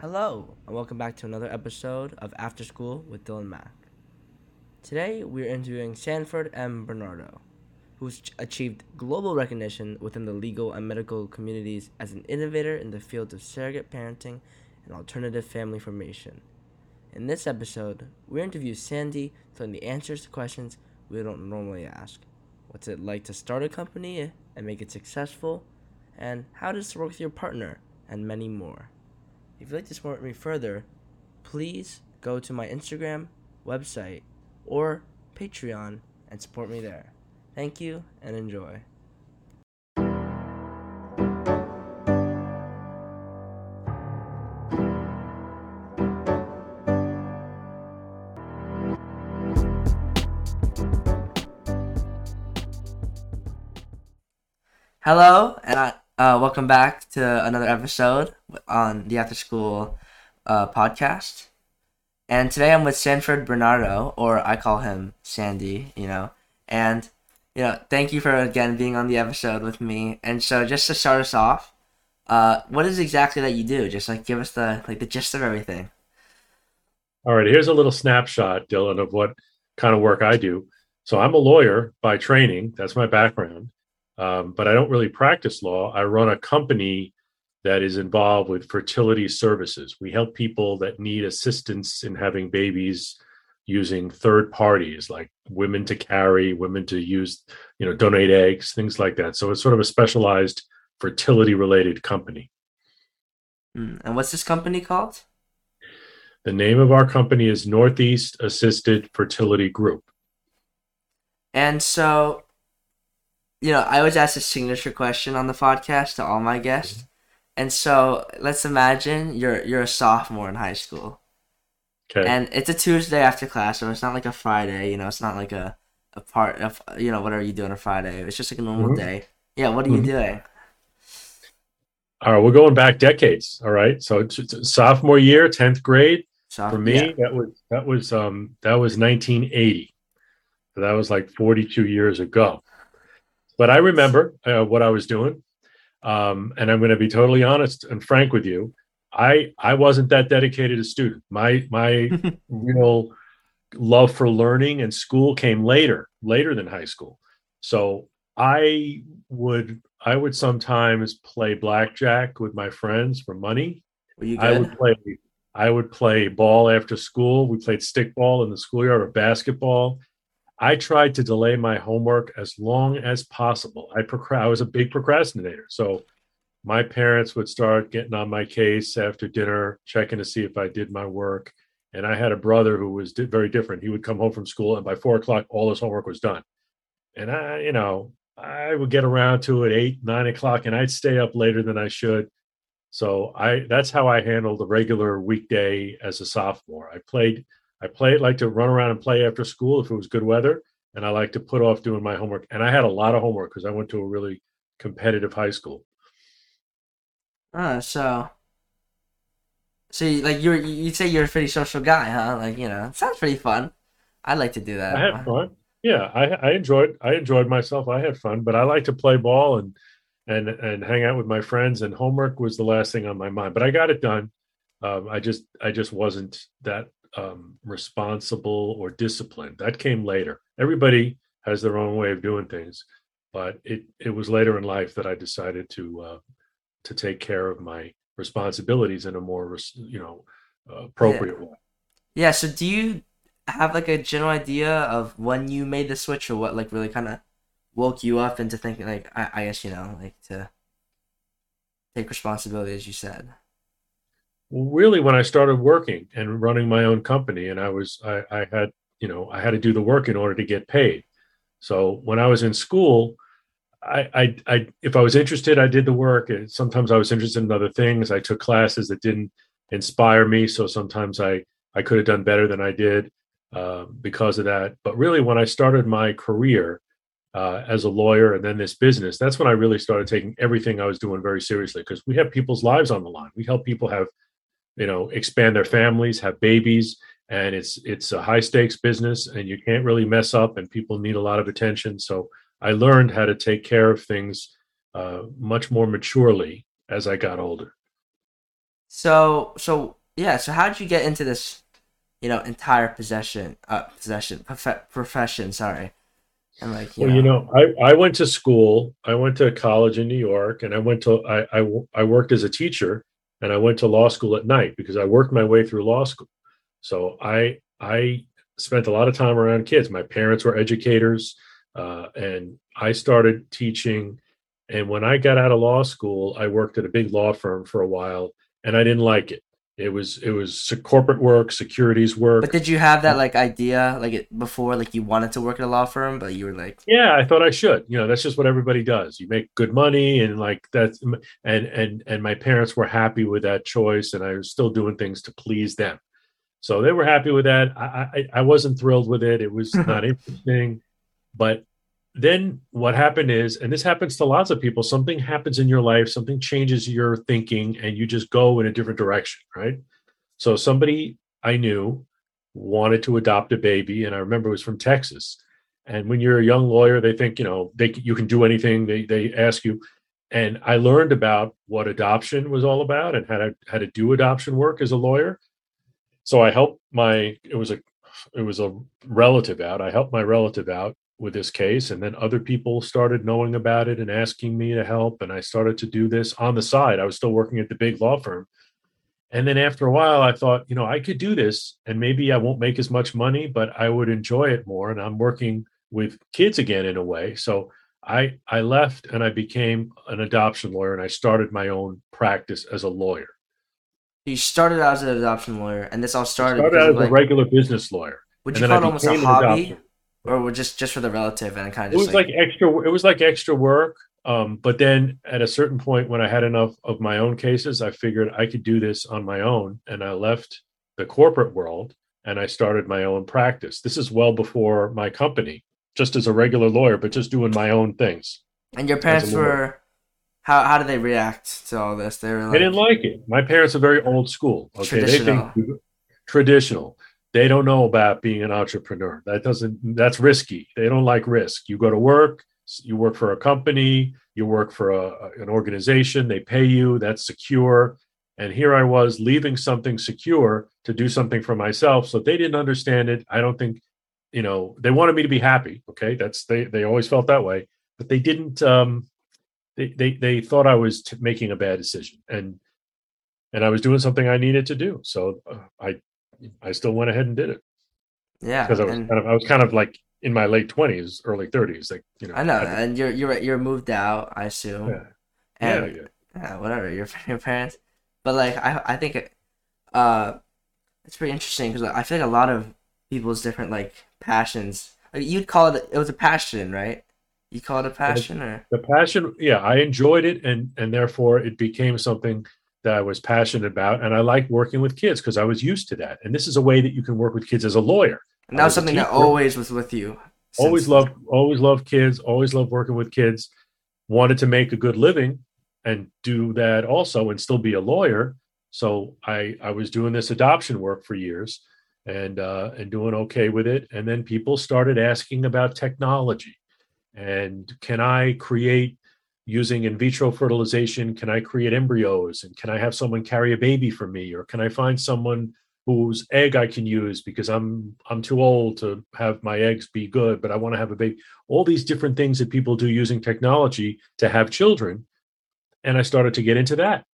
Hello, and welcome back to another episode of After School with Dylan Mack. Today, we are interviewing Sanford M. Bernardo, who's achieved global recognition within the legal and medical communities as an innovator in the fields of surrogate parenting and alternative family formation. In this episode, we interview Sandy to learn the answers to questions we don't normally ask. What's it like to start a company and make it successful? And how does it work with your partner? And many more. If you'd like to support me further, please go to my Instagram, website, or Patreon and support me there. Thank you and enjoy. Hello, and welcome back to another episode on the After School podcast. And today I'm with Sanford Bernardo, or I call him Sandy, And, thank you for again being on the episode with me. And so just to start us off, what is exactly that you do? Just give us the gist of everything. All right, here's a little snapshot, Dylan, of what kind of work I do. So I'm a lawyer by training. That's my background. But I don't really practice law. I run a company that is involved with fertility services. We help people that need assistance in having babies using third parties, like women to carry, women to use, donate eggs, things like that. So it's sort of a specialized fertility-related company. And what's this company called? The name of our company is Northeast Assisted Fertility Group. And so... I always ask a signature question on the podcast to all my guests. And so let's imagine you're a sophomore in high school. Okay. And it's a Tuesday after class, so it's not like a Friday, it's not like a part of, whatever you do on a Friday. It's just like a normal day. Yeah, what are you doing? All right, we're going back decades, all right? So it's sophomore year, 10th grade. For me, yeah. that was 1980. So that was like 42 years ago. But I remember what I was doing, and I'm going to be totally honest and frank with you. I wasn't that dedicated a student. My real love for learning and school came later than high school. So I would sometimes play blackjack with my friends for money. Were you good? I would play ball after school. We played stickball in the schoolyard or basketball. I tried to delay my homework as long as possible. I was a big procrastinator. So my parents would start getting on my case after dinner, checking to see if I did my work. And I had a brother who was very different. He would come home from school and by 4 o'clock, all his homework was done. And I would get around to it 8, 9 o'clock, and I'd stay up later than I should. So that's how I handled the regular weekday as a sophomore. I like to run around and play after school if it was good weather, and I like to put off doing my homework. And I had a lot of homework because I went to a really competitive high school. So you'd say you're a pretty social guy, huh? It sounds pretty fun. I'd like to do that. I had fun. Yeah, I enjoyed myself. I had fun, but I like to play ball and hang out with my friends. And homework was the last thing on my mind, but I got it done. I just wasn't that responsible or disciplined. That came later. Everybody has their own way of doing things, but it was later in life that I decided to take care of my responsibilities in a more appropriate way. Yeah. So do you have a general idea of when you made the switch, or what really kind of woke you up into thinking I guess to take responsibility, as you said? Well, really, when I started working and running my own company, and I had to do the work in order to get paid. So when I was in school, if I was interested, I did the work. And sometimes I was interested in other things. I took classes that didn't inspire me. So sometimes I could have done better than I did because of that. But really, when I started my career as a lawyer and then this business, that's when I really started taking everything I was doing very seriously, because we have people's lives on the line. We help people have expand their families, have babies, and it's a high stakes business, and you can't really mess up, and people need a lot of attention. So I learned how to take care of things much more maturely as I got older. So how did you get into this, entire profession? Sorry. And I went to school. I went to college in New York, and I worked as a teacher, and I went to law school at night because I worked my way through law school. So I spent a lot of time around kids. My parents were educators, and I started teaching. And when I got out of law school, I worked at a big law firm for a while, and I didn't like it. It was corporate work, securities work. But did you have that idea before, you wanted to work at a law firm, but you were like, yeah, I thought I should. That's just what everybody does. You make good money, and that's and my parents were happy with that choice, and I was still doing things to please them, so they were happy with that. I wasn't thrilled with it. It was not interesting. But then what happened is, and this happens to lots of people, something happens in your life, something changes your thinking, and you just go in a different direction, right? So somebody I knew wanted to adopt a baby, and I remember it was from Texas. And when you're a young lawyer, they think, you can do anything they ask you. And I learned about what adoption was all about and how to do adoption work as a lawyer. So I helped it was a relative out. I helped my relative out with this case. And then other people started knowing about it and asking me to help. And I started to do this on the side. I was still working at the big law firm. And then after a while, I thought, I could do this, and maybe I won't make as much money, but I would enjoy it more. And I'm working with kids again in a way. So I left and I became an adoption lawyer, and I started my own practice as a lawyer. You started out as an adoption lawyer, and this all started out as a regular business lawyer. Would you call it almost a hobby? Or we're just for the relative, and kind of just it was like extra work. But then at a certain point, when I had enough of my own cases, I figured I could do this on my own, and I left the corporate world and I started my own practice. This is well before my company, just as a regular lawyer, but just doing my own things. And your parents were, how did they react to all this? They didn't like it. My parents are very old school. Okay, traditional. They think traditional. They don't know about being an entrepreneur. That's risky. They don't like risk. You go to work, you work for a company, you work for an organization, they pay you, that's secure. And here I was leaving something secure to do something for myself. So they didn't understand it. I don't think, they wanted me to be happy. Okay. They always felt that way, but they didn't, they thought I was making a bad decision, and I was doing something I needed to do. So I still went ahead and did it. Yeah, because I was kind of like in my late 20s, early 30s. I know, and you're moved out, I assume. Yeah, and, whatever your parents. But I think it's pretty interesting because I feel like a lot of people's different passions. You'd call it. It was a passion, right? You call it a passion, or the passion? Yeah, I enjoyed it, and therefore it became something that I was passionate about, and I like working with kids because I was used to that. And this is a way that you can work with kids as a lawyer. And that was something that always was with you. Always loved kids, always loved working with kids, wanted to make a good living and do that also and still be a lawyer. So I was doing this adoption work for years and doing okay with it. And then people started asking about technology and can I create using in vitro fertilization, can I create embryos? And can I have someone carry a baby for me? Or can I find someone whose egg I can use because I'm too old to have my eggs be good, but I want to have a baby? All these different things that people do using technology to have children. And I started to get into that.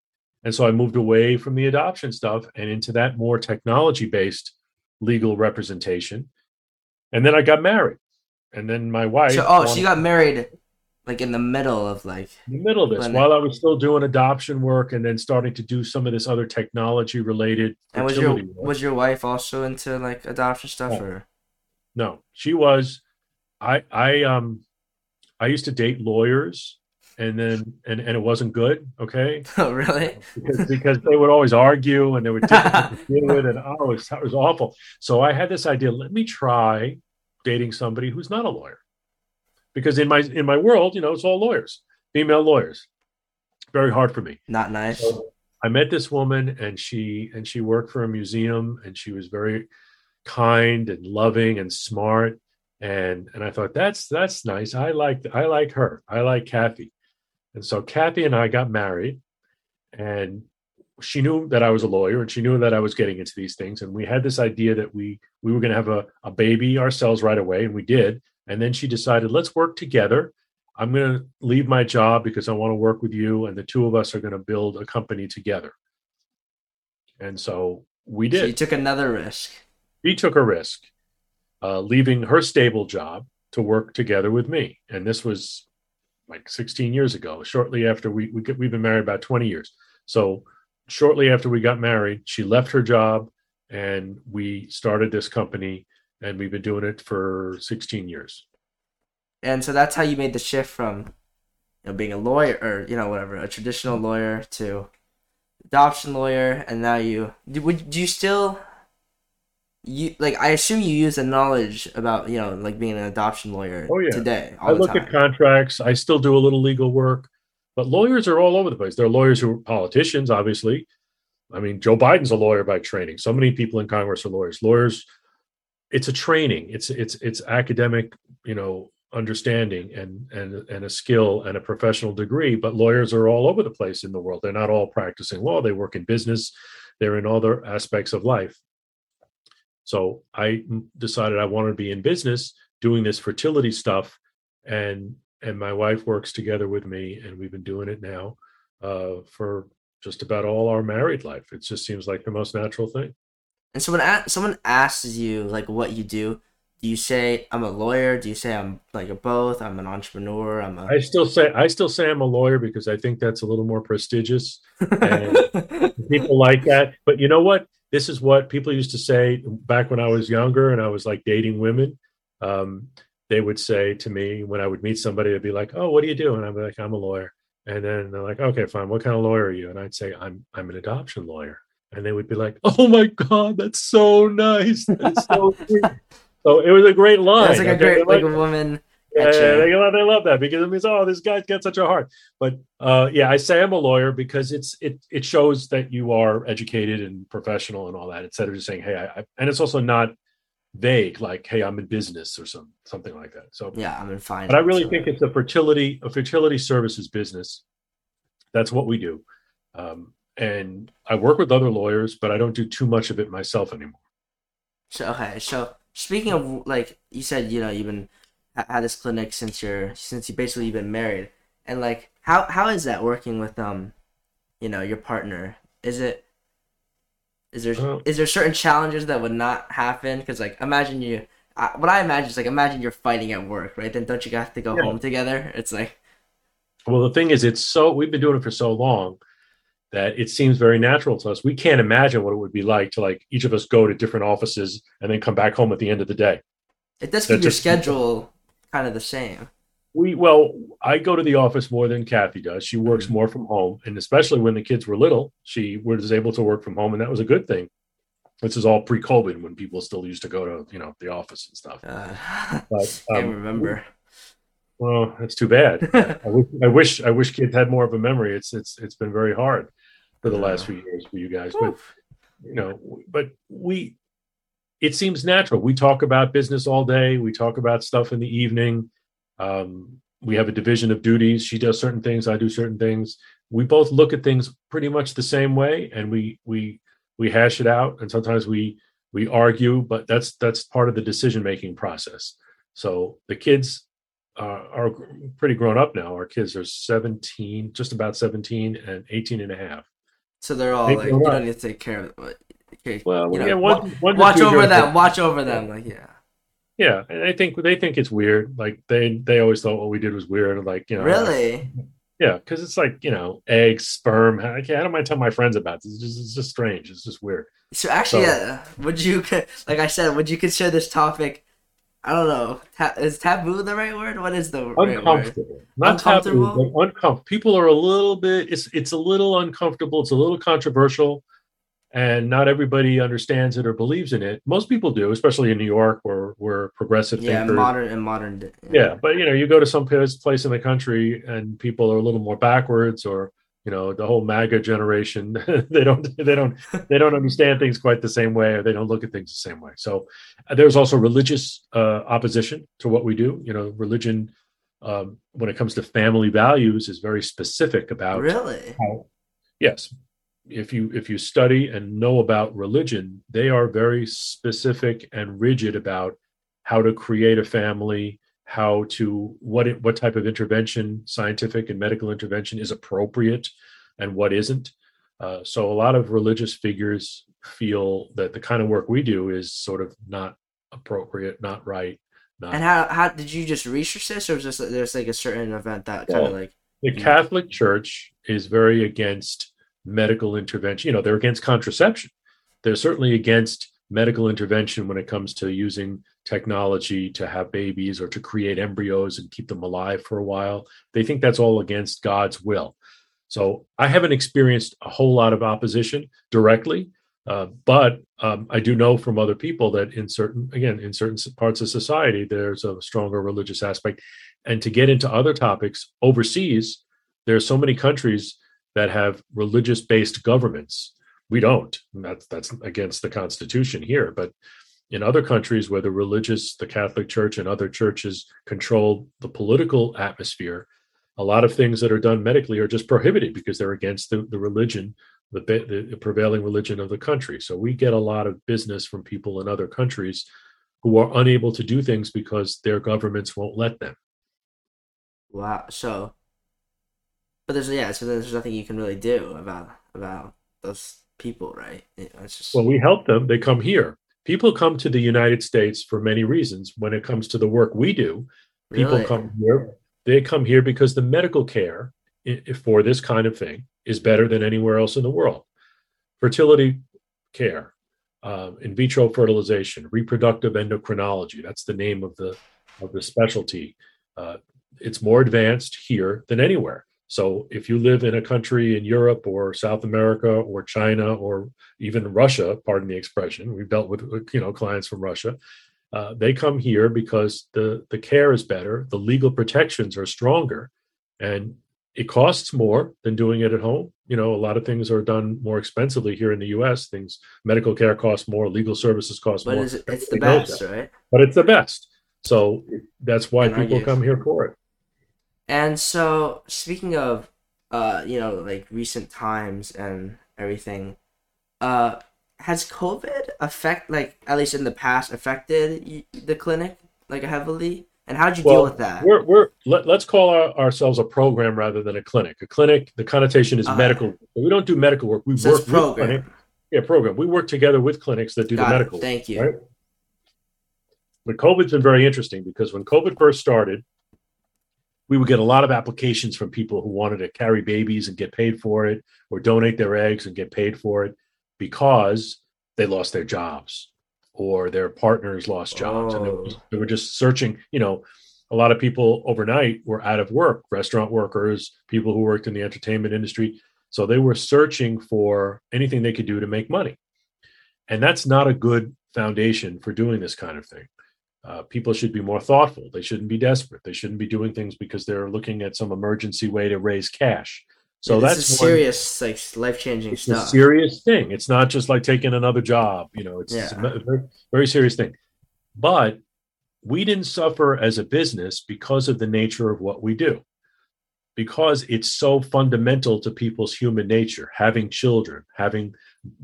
And so I moved away from the adoption stuff and into that more technology-based legal representation. And then I got married. And then my wife... So you got married... In the middle of this, while I was still doing adoption work and then starting to do some of this other technology related. And was your wife also into adoption stuff? No. Or? No, she was. I used to date lawyers and it wasn't good. Okay. Oh, really? because they would always argue and they would deal with it. Oh, it was awful. So I had this idea, let me try dating somebody who's not a lawyer. Because in my world, it's all lawyers, female lawyers. Very hard for me. Not nice. So I met this woman, and she worked for a museum, and she was very kind and loving and smart. And I thought that's nice. I like her. I like Kathy. And so Kathy and I got married, and she knew that I was a lawyer and she knew that I was getting into these things. And we had this idea that we were going to have a baby ourselves right away. And we did. And then she decided, let's work together. I'm going to leave my job because I want to work with you. And the two of us are going to build a company together. And so we did. She took another risk. She took a risk, leaving her stable job to work together with me. And this was like 16 years ago, shortly after we've been married about 20 years. So shortly after we got married, she left her job and we started this company, and we've been doing it for 16 years. And so that's how you made the shift from being a lawyer or, whatever, a traditional lawyer to adoption lawyer. And now I assume you use the knowledge about, being an adoption lawyer today. I look at contracts. I still do a little legal work. But lawyers are all over the place. There are lawyers who are politicians, obviously. I mean, Joe Biden's a lawyer by training. So many people in Congress are lawyers. Lawyers, it's a training. It's academic, understanding and a skill and a professional degree. But lawyers are all over the place in the world. They're not all practicing law. They work in business. They're in other aspects of life. So I decided I wanted to be in business doing this fertility stuff, and my wife works together with me, and we've been doing it now for just about all our married life. It just seems like the most natural thing. And so when someone asks you what you do, do you say I'm a lawyer? Do you say I'm a both? I'm an entrepreneur. I still say I'm a lawyer because I think that's a little more prestigious, and people like that. But you know what? This is what people used to say back when I was younger and I was dating women. They would say to me when I would meet somebody, they'd be like, "Oh, what do you do?" And I'd be like, "I'm a lawyer." And then they're like, "Okay, fine. What kind of lawyer are you?" And I'd say, "I'm an adoption lawyer." And they would be like, "Oh my God, that's so nice. That's so sweet." So it was a great line. It's a great woman. Yeah, they love that because it means, oh, this guy's got such a heart. But I say I'm a lawyer because it shows that you are educated and professional and all that, instead of just saying, hey, and it's also not vague, like, hey, I'm in business or something like that. So yeah, I'm in finance. But I really think it's a fertility services business. That's what we do. And I work with other lawyers, but I don't do too much of it myself anymore. So speaking of, you said, you've been at this clinic since you've been married, and how is that working with your partner? Is there certain challenges that would not happen? Because imagine what I imagine is imagine you're fighting at work, right? Then don't you have to go home together? It's well, the thing is, we've been doing it for so long that it seems very natural to us. We can't imagine what it would be like to each of us go to different offices and then come back home at the end of the day. It does keep your schedule kind of the same. I go to the office more than Kathy does. She works more from home, and especially when the kids were little, she was able to work from home, and that was a good thing. This is all pre-COVID, when people still used to go to the office and stuff. I can't remember. Well, that's too bad. I wish kids had more of a memory. It's been very hard for the last few years for you guys, but it seems natural. We talk about business all day. We talk about stuff in the evening. We have a division of duties. She does certain things. I do certain things. We both look at things pretty much the same way, and we hash it out. And sometimes we argue, but that's part of the decision-making process. So the kids are pretty grown up now. Our kids are 17, just about 17 and 18 and a half. So they're all you don't need to take care of it. Okay. Well, watch over them. Watch over them. Yeah, and they think it's weird. They always thought what we did was weird. Really? Yeah, because it's eggs, sperm. I don't mind telling my friends about this. It's just strange. It's just weird. So actually, would you, like I said, would you consider this topic? I don't know. Is taboo the right word? What is the uncomfortable? Right word? Not uncomfortable? Taboo, but uncomfortable. People are a little bit. It's a little uncomfortable. It's a little controversial. And not everybody understands it or believes in it. Most people do, especially in New York, where we're progressive thinkers. modern. But you go to some place in the country, and people are a little more backwards, or the whole MAGA generation. they don't understand things quite the same way, or they don't look at things the same way. So there's also religious opposition to what we do. Religion, when it comes to family values, is very specific about. Really? Yes. if you study and know about religion, they are very specific and rigid about how to create a family, how to what type of intervention, scientific and medical intervention, is appropriate and what isn't. So a lot of religious figures feel that the kind of work we do is sort of not appropriate, not right. Not. And how did you just research this, or was this there's like a certain event that kind of like the Catholic Church is very against medical intervention. You know, they're against contraception. They're certainly against medical intervention when it comes to using technology to have babies or to create embryos and keep them alive for a while. They think that's all against God's will. So I haven't experienced a whole lot of opposition directly, but I do know from other people that in certain parts of society, there's a stronger religious aspect. And to get into other topics, overseas, there are so many countries that have religious-based governments. We don't. That's against the Constitution here. But in other countries where the Catholic Church and other churches control the political atmosphere, a lot of things that are done medically are just prohibited because they're against the religion, the prevailing religion of the country. So we get a lot of business from people in other countries who are unable to do things because their governments won't let them. Wow. So there's nothing you can really do about those people, right? It's just... Well, we help them. They come here. People come to the United States for many reasons. When it comes to the work we do, people come here. They come here because the medical care for this kind of thing is better than anywhere else in the world. Fertility care, in vitro fertilization, reproductive endocrinology. That's the name of the specialty. It's more advanced here than anywhere. So if you live in a country in Europe or South America or China or even Russia, pardon the expression, we've dealt with clients from Russia, they come here because the care is better, the legal protections are stronger, and it costs more than doing it at home. You know, a lot of things are done more expensively here in the U.S. Medical care costs more, legal services cost more. It's the best, right? But it's the best. So that's why people come here for it. And so, speaking of, recent times and everything, has COVID affected the clinic heavily? And how'd you deal with that? Let's call ourselves a program rather than a clinic. A clinic, the connotation is medical. We don't do medical work. We work with clinics. Yeah, program. We work together with clinics that do the medical work. Thank you. Right? But COVID's been very interesting because when COVID first started, we would get a lot of applications from people who wanted to carry babies and get paid for it, or donate their eggs and get paid for it, because they lost their jobs or their partners lost jobs. And they were just searching. A lot of people overnight were out of work, restaurant workers, people who worked in the entertainment industry. So they were searching for anything they could do to make money. And that's not a good foundation for doing this kind of thing. People should be more thoughtful. They shouldn't be desperate. They shouldn't be doing things because they're looking at some emergency way to raise cash. So that's serious, life-changing stuff. It's a serious thing. It's not just like taking another job. It's a very, very serious thing. But we didn't suffer as a business because of the nature of what we do, because it's so fundamental to people's human nature, having children,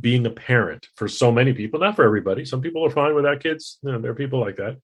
being a parent for so many people, not for everybody. Some people are fine without kids. There are people like that.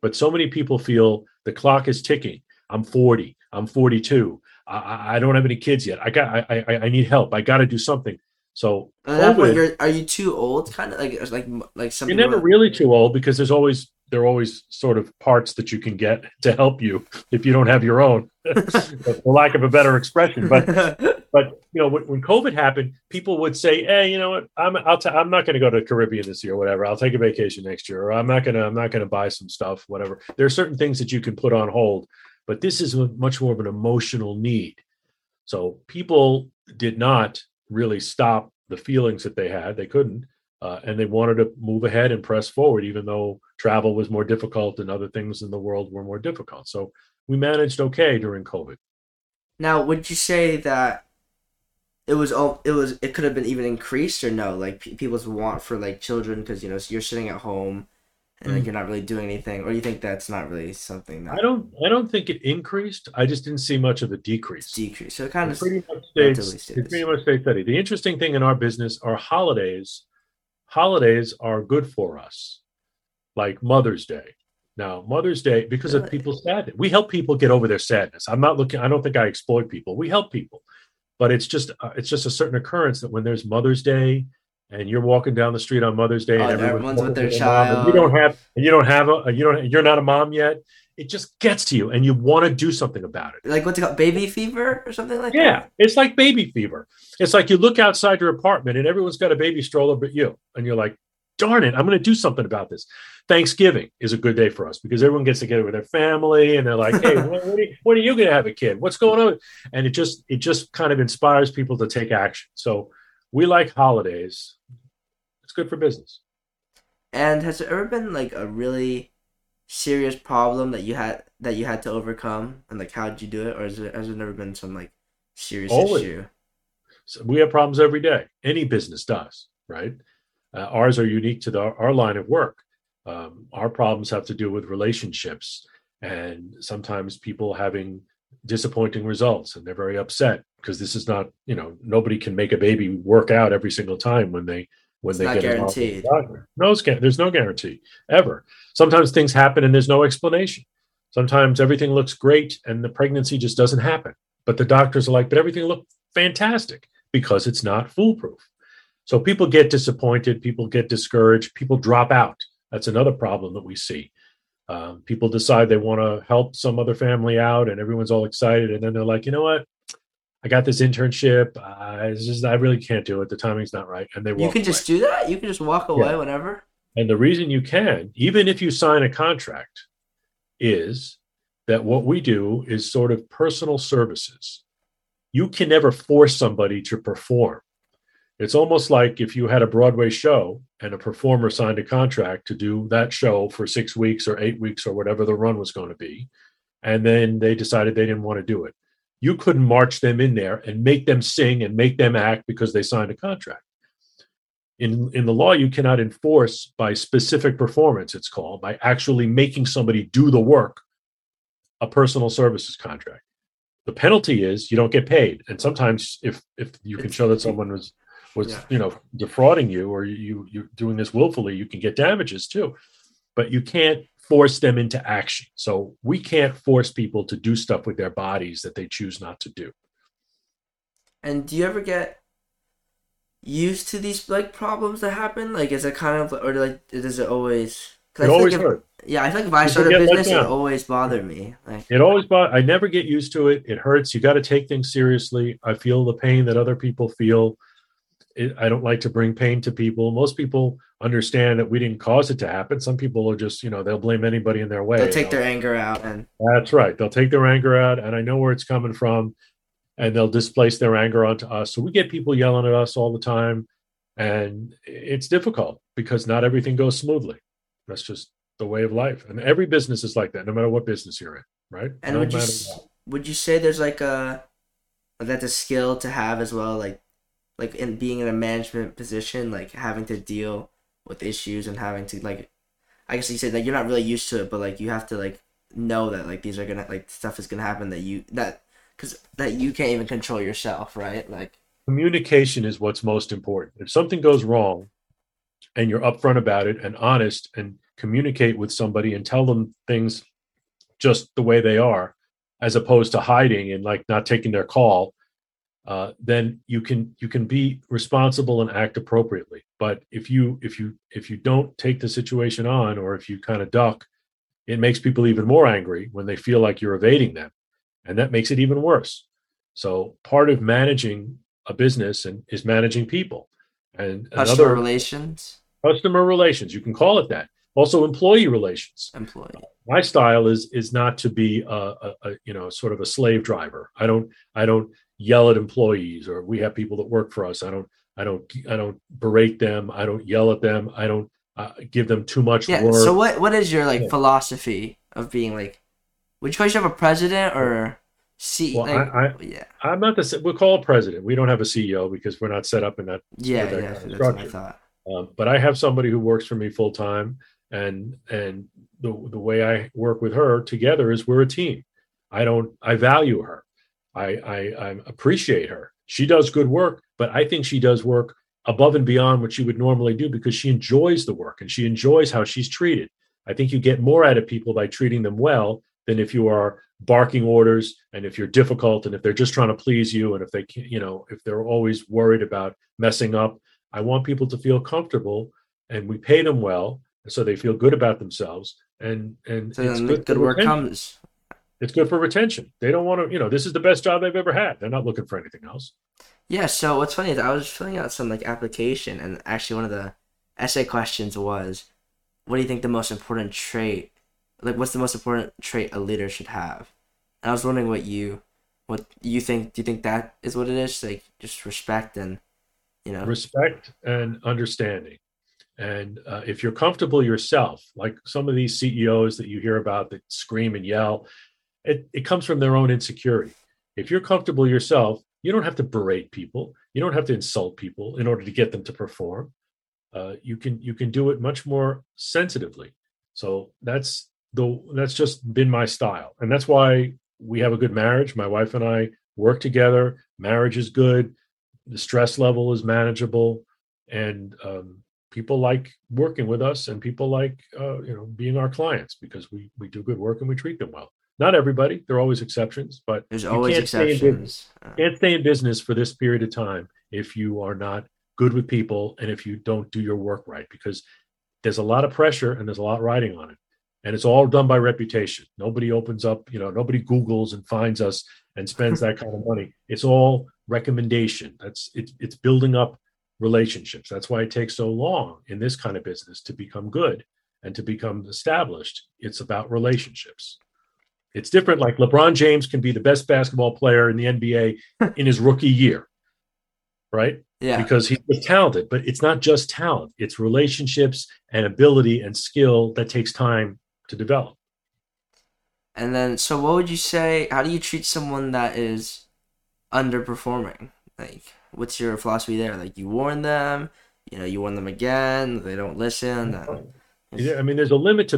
But so many people feel the clock is ticking. I'm 40. I'm 42. I don't have any kids yet. I need help. I got to do something. So COVID, are you too old? Kind of like something. You're never really too old because there are always sort of parts that you can get to help you if you don't have your own, for lack of a better expression. But when COVID happened, people would say, "Hey, you know what? I'm not going to go to the Caribbean this year, or whatever. I'll take a vacation next year, or I'm not going to buy some stuff, whatever." There are certain things that you can put on hold, but this is much more of an emotional need. So people did not really stop the feelings that they had. They couldn't. And they wanted to move ahead and press forward, even though travel was more difficult and other things in the world were more difficult. So we managed okay during COVID. Now, would you say that it could have been even increased, or no? People's want for children, because you're sitting at home and like you're not really doing anything, or you think that's not really something that... I don't think it increased. I just didn't see much of a decrease. So it kind of pretty much stayed steady. The interesting thing in our business are holidays. Holidays are good for us, like Mother's Day. Now, Mother's Day, because of people's sadness, we help people get over their sadness. I don't think I exploit people. We help people, but it's just a certain occurrence that when there's Mother's Day, and you're walking down the street on Mother's Day, and everyone's with their child, and you're not a mom yet. It just gets to you, and you want to do something about it. Like what's it called, baby fever, or something like that? Yeah, it's like baby fever. It's like you look outside your apartment, and everyone's got a baby stroller but you, and you're like, "Darn it, I'm going to do something about this." Thanksgiving is a good day for us because everyone gets together with their family, and they're like, "Hey, when are you going to have a kid? What's going on?" And it just kind of inspires people to take action. So we like holidays. It's good for business. And has there ever been like a really serious problem that you had to overcome, and like how did you do it? Or has there never been some like serious issue? So we have problems every day. Any business does, right? Ours are unique to our line of work. Our problems have to do with relationships, and sometimes people having disappointing results, and they're very upset because this is not, nobody can make a baby work out every single time when they get involved with the doctor. No, there's no guarantee ever. Sometimes things happen and there's no explanation. Sometimes everything looks great and the pregnancy just doesn't happen. But the doctors are like, but everything looked fantastic, because it's not foolproof. So people get disappointed, people get discouraged, people drop out. That's another problem that we see. People decide they want to help some other family out, and everyone's all excited. And then they're like, you know what? I got this internship. I really can't do it. The timing's not right. And they walk away. You can just do that? You can just walk away whenever? And the reason you can, even if you sign a contract, is that what we do is sort of personal services. You can never force somebody to perform. It's almost like if you had a Broadway show and a performer signed a contract to do that show for 6 weeks or 8 weeks or whatever the run was going to be, and then they decided they didn't want to do it. You couldn't march them in there and make them sing and make them act because they signed a contract. In the law, you cannot enforce by specific performance, it's called, by actually making somebody do the work, a personal services contract. The penalty is you don't get paid. And sometimes if you can show that someone was defrauding you, or you're doing this willfully, you can get damages too. But you can't force them into action. So we can't force people to do stuff with their bodies that they choose not to do. And do you ever get used to these like problems that happen? Like, is it kind of, or like, does it always? It always hurt. Yeah, I feel like if I start a business, it always bothered me. I never get used to it. It hurts. You got to take things seriously. I feel the pain that other people feel. I don't like to bring pain to people. Most people understand that we didn't cause it to happen. Some people are just, they'll blame anybody in their way. They'll take their anger out. That's right. They'll take their anger out, and I know where it's coming from, and they'll displace their anger onto us. So we get people yelling at us all the time, and it's difficult because not everything goes smoothly. That's just the way of life. And every business is like that, no matter what business you're in, right? And no would you say there's like that's a skill to have as well, like in being in a management position, like having to deal with issues and having to, like, I guess you said that you're not really used to it, but like you have to like know that like these are gonna, like stuff is gonna happen that you can't even control yourself, right? Like communication is what's most important. If something goes wrong and you're upfront about it and honest and communicate with somebody and tell them things just the way they are, as opposed to hiding and like not taking their call, then you can be responsible and act appropriately. But if you don't take the situation on, or if you kind of duck, it makes people even more angry when they feel like you're evading them, and that makes it even worse. So part of managing a business is managing people and customer relations. You can call it that. Also, employee relations. My style is not to be a sort of a slave driver. I don't yell at employees, or we have people that work for us. I don't berate them. I don't yell at them. I don't give them too much work. So what is your philosophy of being like? Would you have a president or CEO? I'm not the. We'll call a president. We don't have a CEO because we're not set up in that. That's what I thought. But I have somebody who works for me full time. And the way I work with her together is we're a team. I value her. I appreciate her. She does good work, but I think she does work above and beyond what she would normally do because she enjoys the work and she enjoys how she's treated. I think you get more out of people by treating them well than if you are barking orders and if you're difficult and if they're just trying to please you and if they can't, if they're always worried about messing up. I want people to feel comfortable, and we pay them well so they feel good about themselves. And so it's good work comes. It's good for retention. They don't want to, this is the best job they've ever had. They're not looking for anything else. Yeah. So what's funny is I was filling out some application, and actually one of the essay questions was, what do you think the most important trait, what's the most important trait a leader should have? And I was wondering what you think. Do you think that is what it is? Just respect and, respect and understanding. And if you're comfortable yourself, like some of these CEOs that you hear about that scream and yell, it comes from their own insecurity. If you're comfortable yourself, you don't have to berate people. You don't have to insult people in order to get them to perform. You can do it much more sensitively. So that's just been my style. And that's why we have a good marriage. My wife and I work together. Marriage is good. The stress level is manageable. And people like working with us, and people like being our clients because we do good work and we treat them well. Not everybody. There are always exceptions, but there's always exceptions. Can't stay in business for this period of time if you are not good with people and if you don't do your work right, because there's a lot of pressure and there's a lot riding on it. And it's all done by reputation. Nobody opens up, nobody Googles and finds us and spends that kind of money. It's all recommendation. It's building up relationships. That's why it takes so long in this kind of business to become good and to become established. It's about relationships. It's different. Like LeBron James can be the best basketball player in the NBA in his rookie year, right? Yeah. Because he was talented, but it's not just talent. It's relationships and ability and skill that takes time to develop. And then, so what would you say, how do you treat someone that is underperforming? What's your philosophy there? You warn them, you warn them again, they don't listen. Yeah, I mean, there's a limit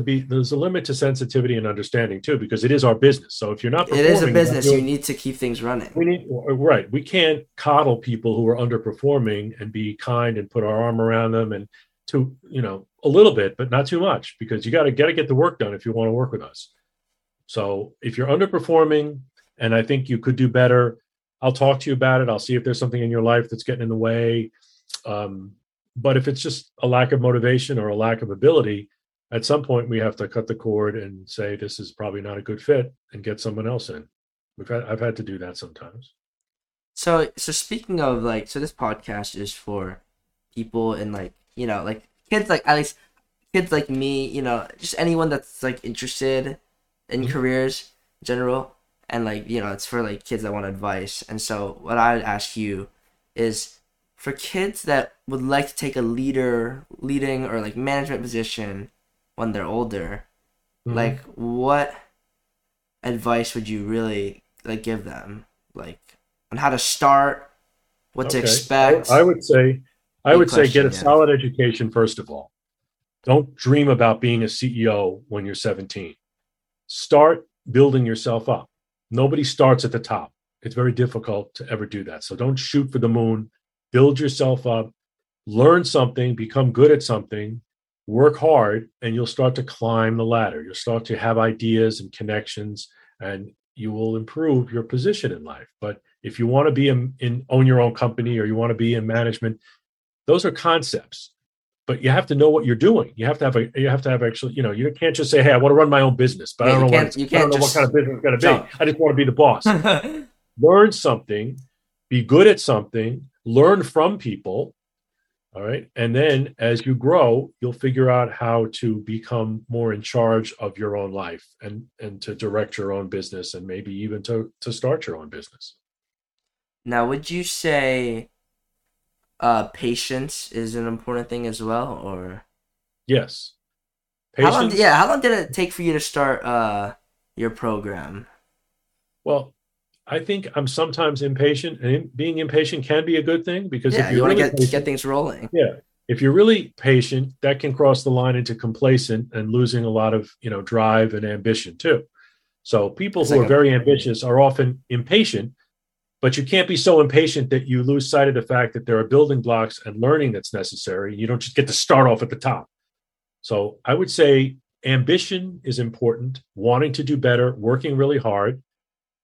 to sensitivity and understanding too, because it is our business. So if you're not performing, it is a business. You need to keep things running. We can't coddle people who are underperforming and be kind and put our arm around them and to a little bit, but not too much, because you got to get the work done if you want to work with us. So if you're underperforming and I think you could do better, I'll talk to you about it. I'll see if there's something in your life that's getting in the way. But if it's just a lack of motivation or a lack of ability, at some point we have to cut the cord and say, this is probably not a good fit, and get someone else in. I've had to do that sometimes. So speaking of so this podcast is for people and kids, at least kids like me, just anyone that's interested in careers in general. And it's for kids that want advice. And so what I'd ask you is, for kids that would like to take a leading or management position when they're older, what advice would you really give them? On how to start, what to expect? I would say get a solid education first of all. Don't dream about being a CEO when you're 17. Start building yourself up. Nobody starts at the top. It's very difficult to ever do that. So don't shoot for the moon. Build yourself up, learn something, become good at something, work hard, and you'll start to climb the ladder. You'll start to have ideas and connections, and you will improve your position in life. But if you want to be in own your own company, or you want to be in management, those are concepts. But you have to know what you're doing. You have to have you can't just say, hey, I want to run my own business, but I don't know what kind of business it's going to be. I just want to be the boss. Learn something, be good at something, learn from people. All right. And then as you grow, you'll figure out how to become more in charge of your own life and to direct your own business, and maybe even to start your own business. Now, would you say patience is an important thing as well, or? Yes. Patience. How long did it take for you to start your program? Well, I think I'm sometimes impatient, and being impatient can be a good thing, because if you want to get things rolling. Yeah. If you're really patient, that can cross the line into complacent and losing a lot of, you know, drive and ambition too. So people who are very ambitious are often impatient, but you can't be so impatient that you lose sight of the fact that there are building blocks and learning that's necessary. You don't just get to start off at the top. So I would say ambition is important, wanting to do better, working really hard.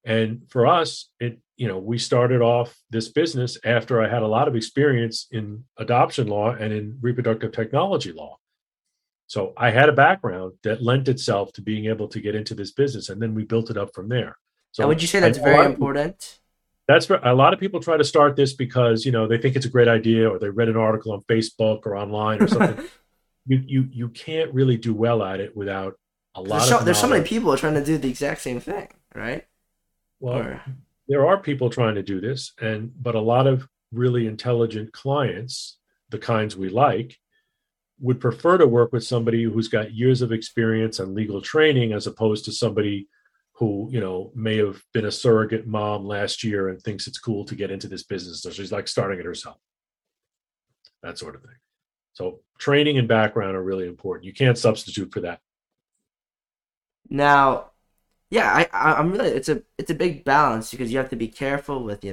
And for us, it, you know, we started off this business after I had a lot of experience in adoption law and in reproductive technology law. So I had a background that lent itself to being able to get into this business. And then we built it up from there. So now, would you say that's very important? That's where a lot of people try to start this because, you know, they think it's a great idea or they read an article on Facebook or online or something. You can't really do well at it without a lot of knowledge. There's so many people trying to do the exact same thing, right? Well, there are people trying to do this, but a lot of really intelligent clients, the kinds we like, would prefer to work with somebody who's got years of experience and legal training as opposed to somebody who, you know, may have been a surrogate mom last year and thinks it's cool to get into this business. So she's like starting it herself, that sort of thing. So training and background are really important. You can't substitute for that. Now, yeah, I'm really, it's a big balance because you have to be careful with, you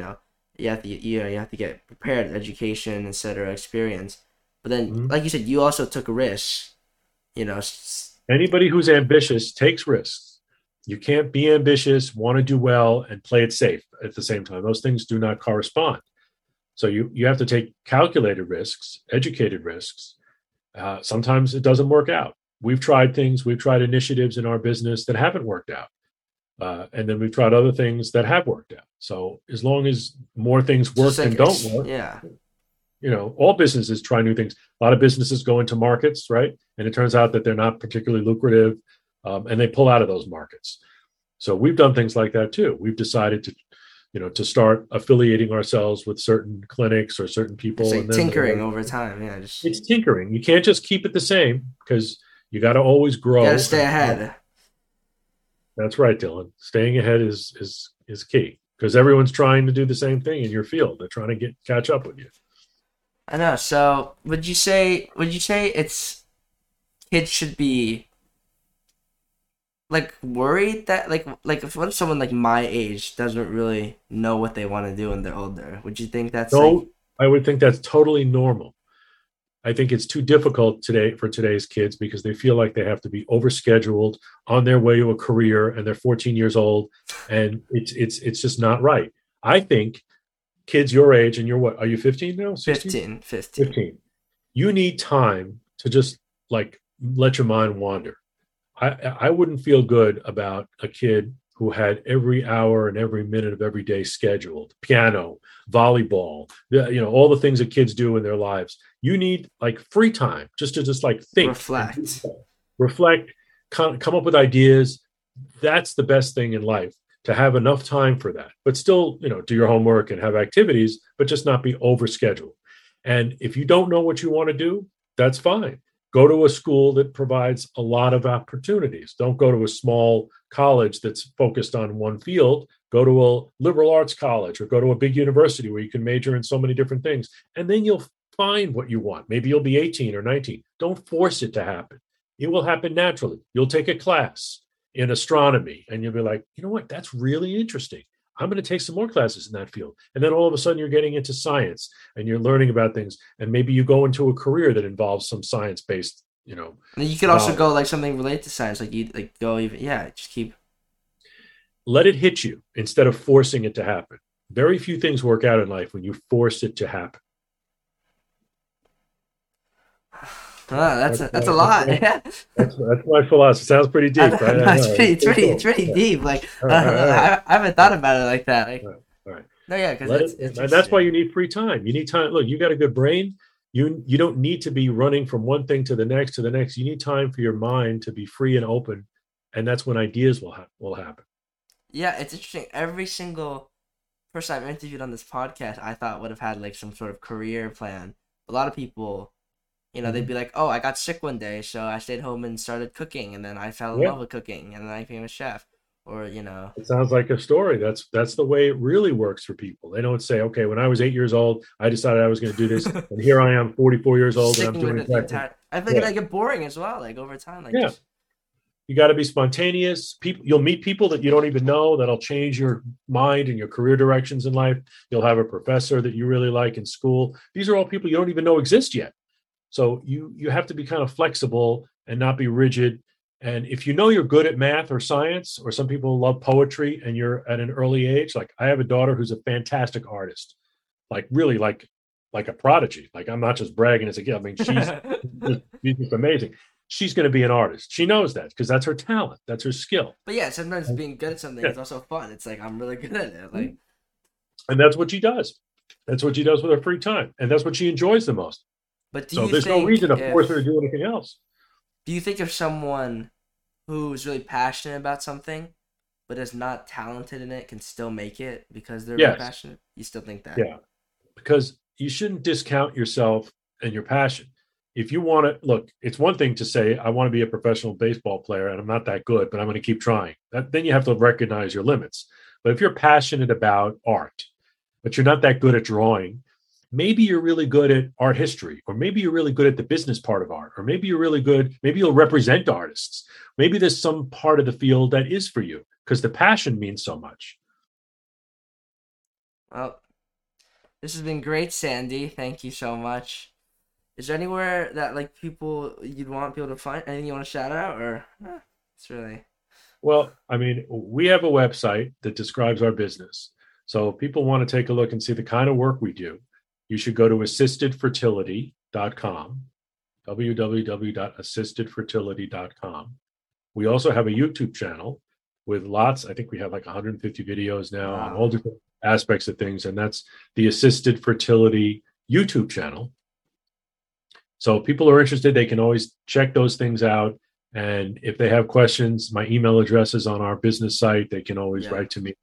have to get prepared, education, et cetera, experience. But then, like you said, you also took risks, you know. Anybody who's ambitious takes risks. You can't be ambitious, want to do well, and play it safe at the same time. Those things do not correspond. So you have to take calculated risks, educated risks. Sometimes it doesn't work out. We've tried initiatives in our business that haven't worked out. And then we've tried other things that have worked out. So as long as more things work than don't work, you know, all businesses try new things. A lot of businesses go into markets, right? And it turns out that they're not particularly lucrative, and they pull out of those markets. So we've done things like that too. We've decided to, you know, to start affiliating ourselves with certain clinics or certain people. It's like and then tinkering over time. Yeah, it's tinkering. You can't just keep it the same because you got to always grow. You got to stay ahead. That's right, Dylan. Staying ahead is key because everyone's trying to do the same thing in your field. They're trying to catch up with you. I know. So would you say it's kids should be like worried that like if someone like my age doesn't really know what they want to do when they're older? Would you think that's I would think that's totally normal. I think it's too difficult today for today's kids because they feel like they have to be overscheduled on their way to a career and they're 14 years old and it's just not right. I think kids your age and you're what? Are you 15 now? 16? 15. You need time to just like let your mind wander. I wouldn't feel good about a kid who had every hour and every minute of every day scheduled, piano, volleyball, you know, all the things that kids do in their lives. You need like free time just to just like think, reflect, come up with ideas. That's the best thing in life, to have enough time for that, but still, you know, do your homework and have activities, but just not be overscheduled. And if you don't know what you want to do, that's fine. Go to a school that provides a lot of opportunities. Don't go to a small college that's focused on one field. Go to a liberal arts college or go to a big university where you can major in so many different things. And then you'll find what you want. Maybe you'll be 18 or 19. Don't force it to happen. It will happen naturally. You'll take a class in astronomy and you'll be like, you know what? That's really interesting. I'm going to take some more classes in that field. And then all of a sudden you're getting into science and you're learning about things. And maybe you go into a career that involves some science-based, you know. And you could also go like something related to science. Like you like go even, yeah, just keep. Let it hit you instead of forcing it to happen. Very few things work out in life when you force it to happen. That's a lot. That's my philosophy. Sounds pretty deep, right? No, it's pretty deep. Like I haven't thought about it like that. Like, all right. No, yeah, because that's why you need free time. You need time. Look, you got a good brain. You don't need to be running from one thing to the next to the next. You need time for your mind to be free and open, and that's when ideas will happen. Yeah, it's interesting. Every single person I've interviewed on this podcast, I thought would have had like some sort of career plan. A lot of people. You know, they'd be like, oh, I got sick one day, so I stayed home and started cooking, and then I fell in love with cooking, and then I became a chef. or, you know. It sounds like a story. That's the way it really works for people. They don't say, okay, when I was 8 years old, I decided I was going to do this. And here I am 44 years old. Sticking and I'm doing it. I think that get boring as well. Like over time, like, you got to be spontaneous. You'll meet people that you don't even know that'll change your mind and your career directions in life. You'll have a professor that you really like in school. These are all people you don't even know exist yet. So you have to be kind of flexible and not be rigid. And if you know you're good at math or science, or some people love poetry and you're at an early age, like I have a daughter who's a fantastic artist, like really like a prodigy. Like I'm not just bragging as a kid. I mean, she's amazing. She's going to be an artist. She knows that because that's her talent. That's her skill. But yeah, sometimes being good at something is also fun. It's like, I'm really good at it. Like, and that's what she does. That's what she does with her free time. And that's what she enjoys the most. But there's no reason to force her to do anything else. Do you think if someone who's really passionate about something but is not talented in it can still make it because they're really passionate? You still think that? Yeah, because you shouldn't discount yourself and your passion. If you want to, look, it's one thing to say, I want to be a professional baseball player and I'm not that good, but I'm going to keep trying. Then you have to recognize your limits. But if you're passionate about art, but you're not that good at drawing, maybe you're really good at art history, or maybe you're really good at the business part of art, or maybe you're really good, maybe you'll represent artists. Maybe there's some part of the field that is for you because the passion means so much. Well, this has been great, Sandy. Thank you so much. Is there anywhere that like people you'd want people to find? Anything you want to shout out, or it's really? Well, I mean, we have a website that describes our business. So if people want to take a look and see the kind of work we do, you should go to assistedfertility.com, www.assistedfertility.com. We also have a YouTube channel with lots. I think we have like 150 videos now on all different aspects of things. And that's the Assisted Fertility YouTube channel. So if people are interested, they can always check those things out. And if they have questions, my email address is on our business site. They can always write to me.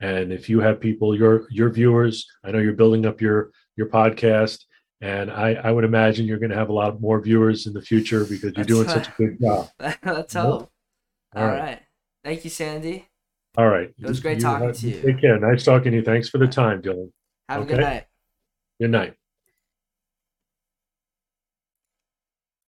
And if you have people, your viewers, I know you're building up your podcast, and I would imagine you're going to have a lot more viewers in the future because you're doing such a good job. Let's hope. All right. Thank you, Sandy. All right. It was great talking to you. Take care. Nice talking to you. Thanks for the time, Dylan. Have a good night. Good night.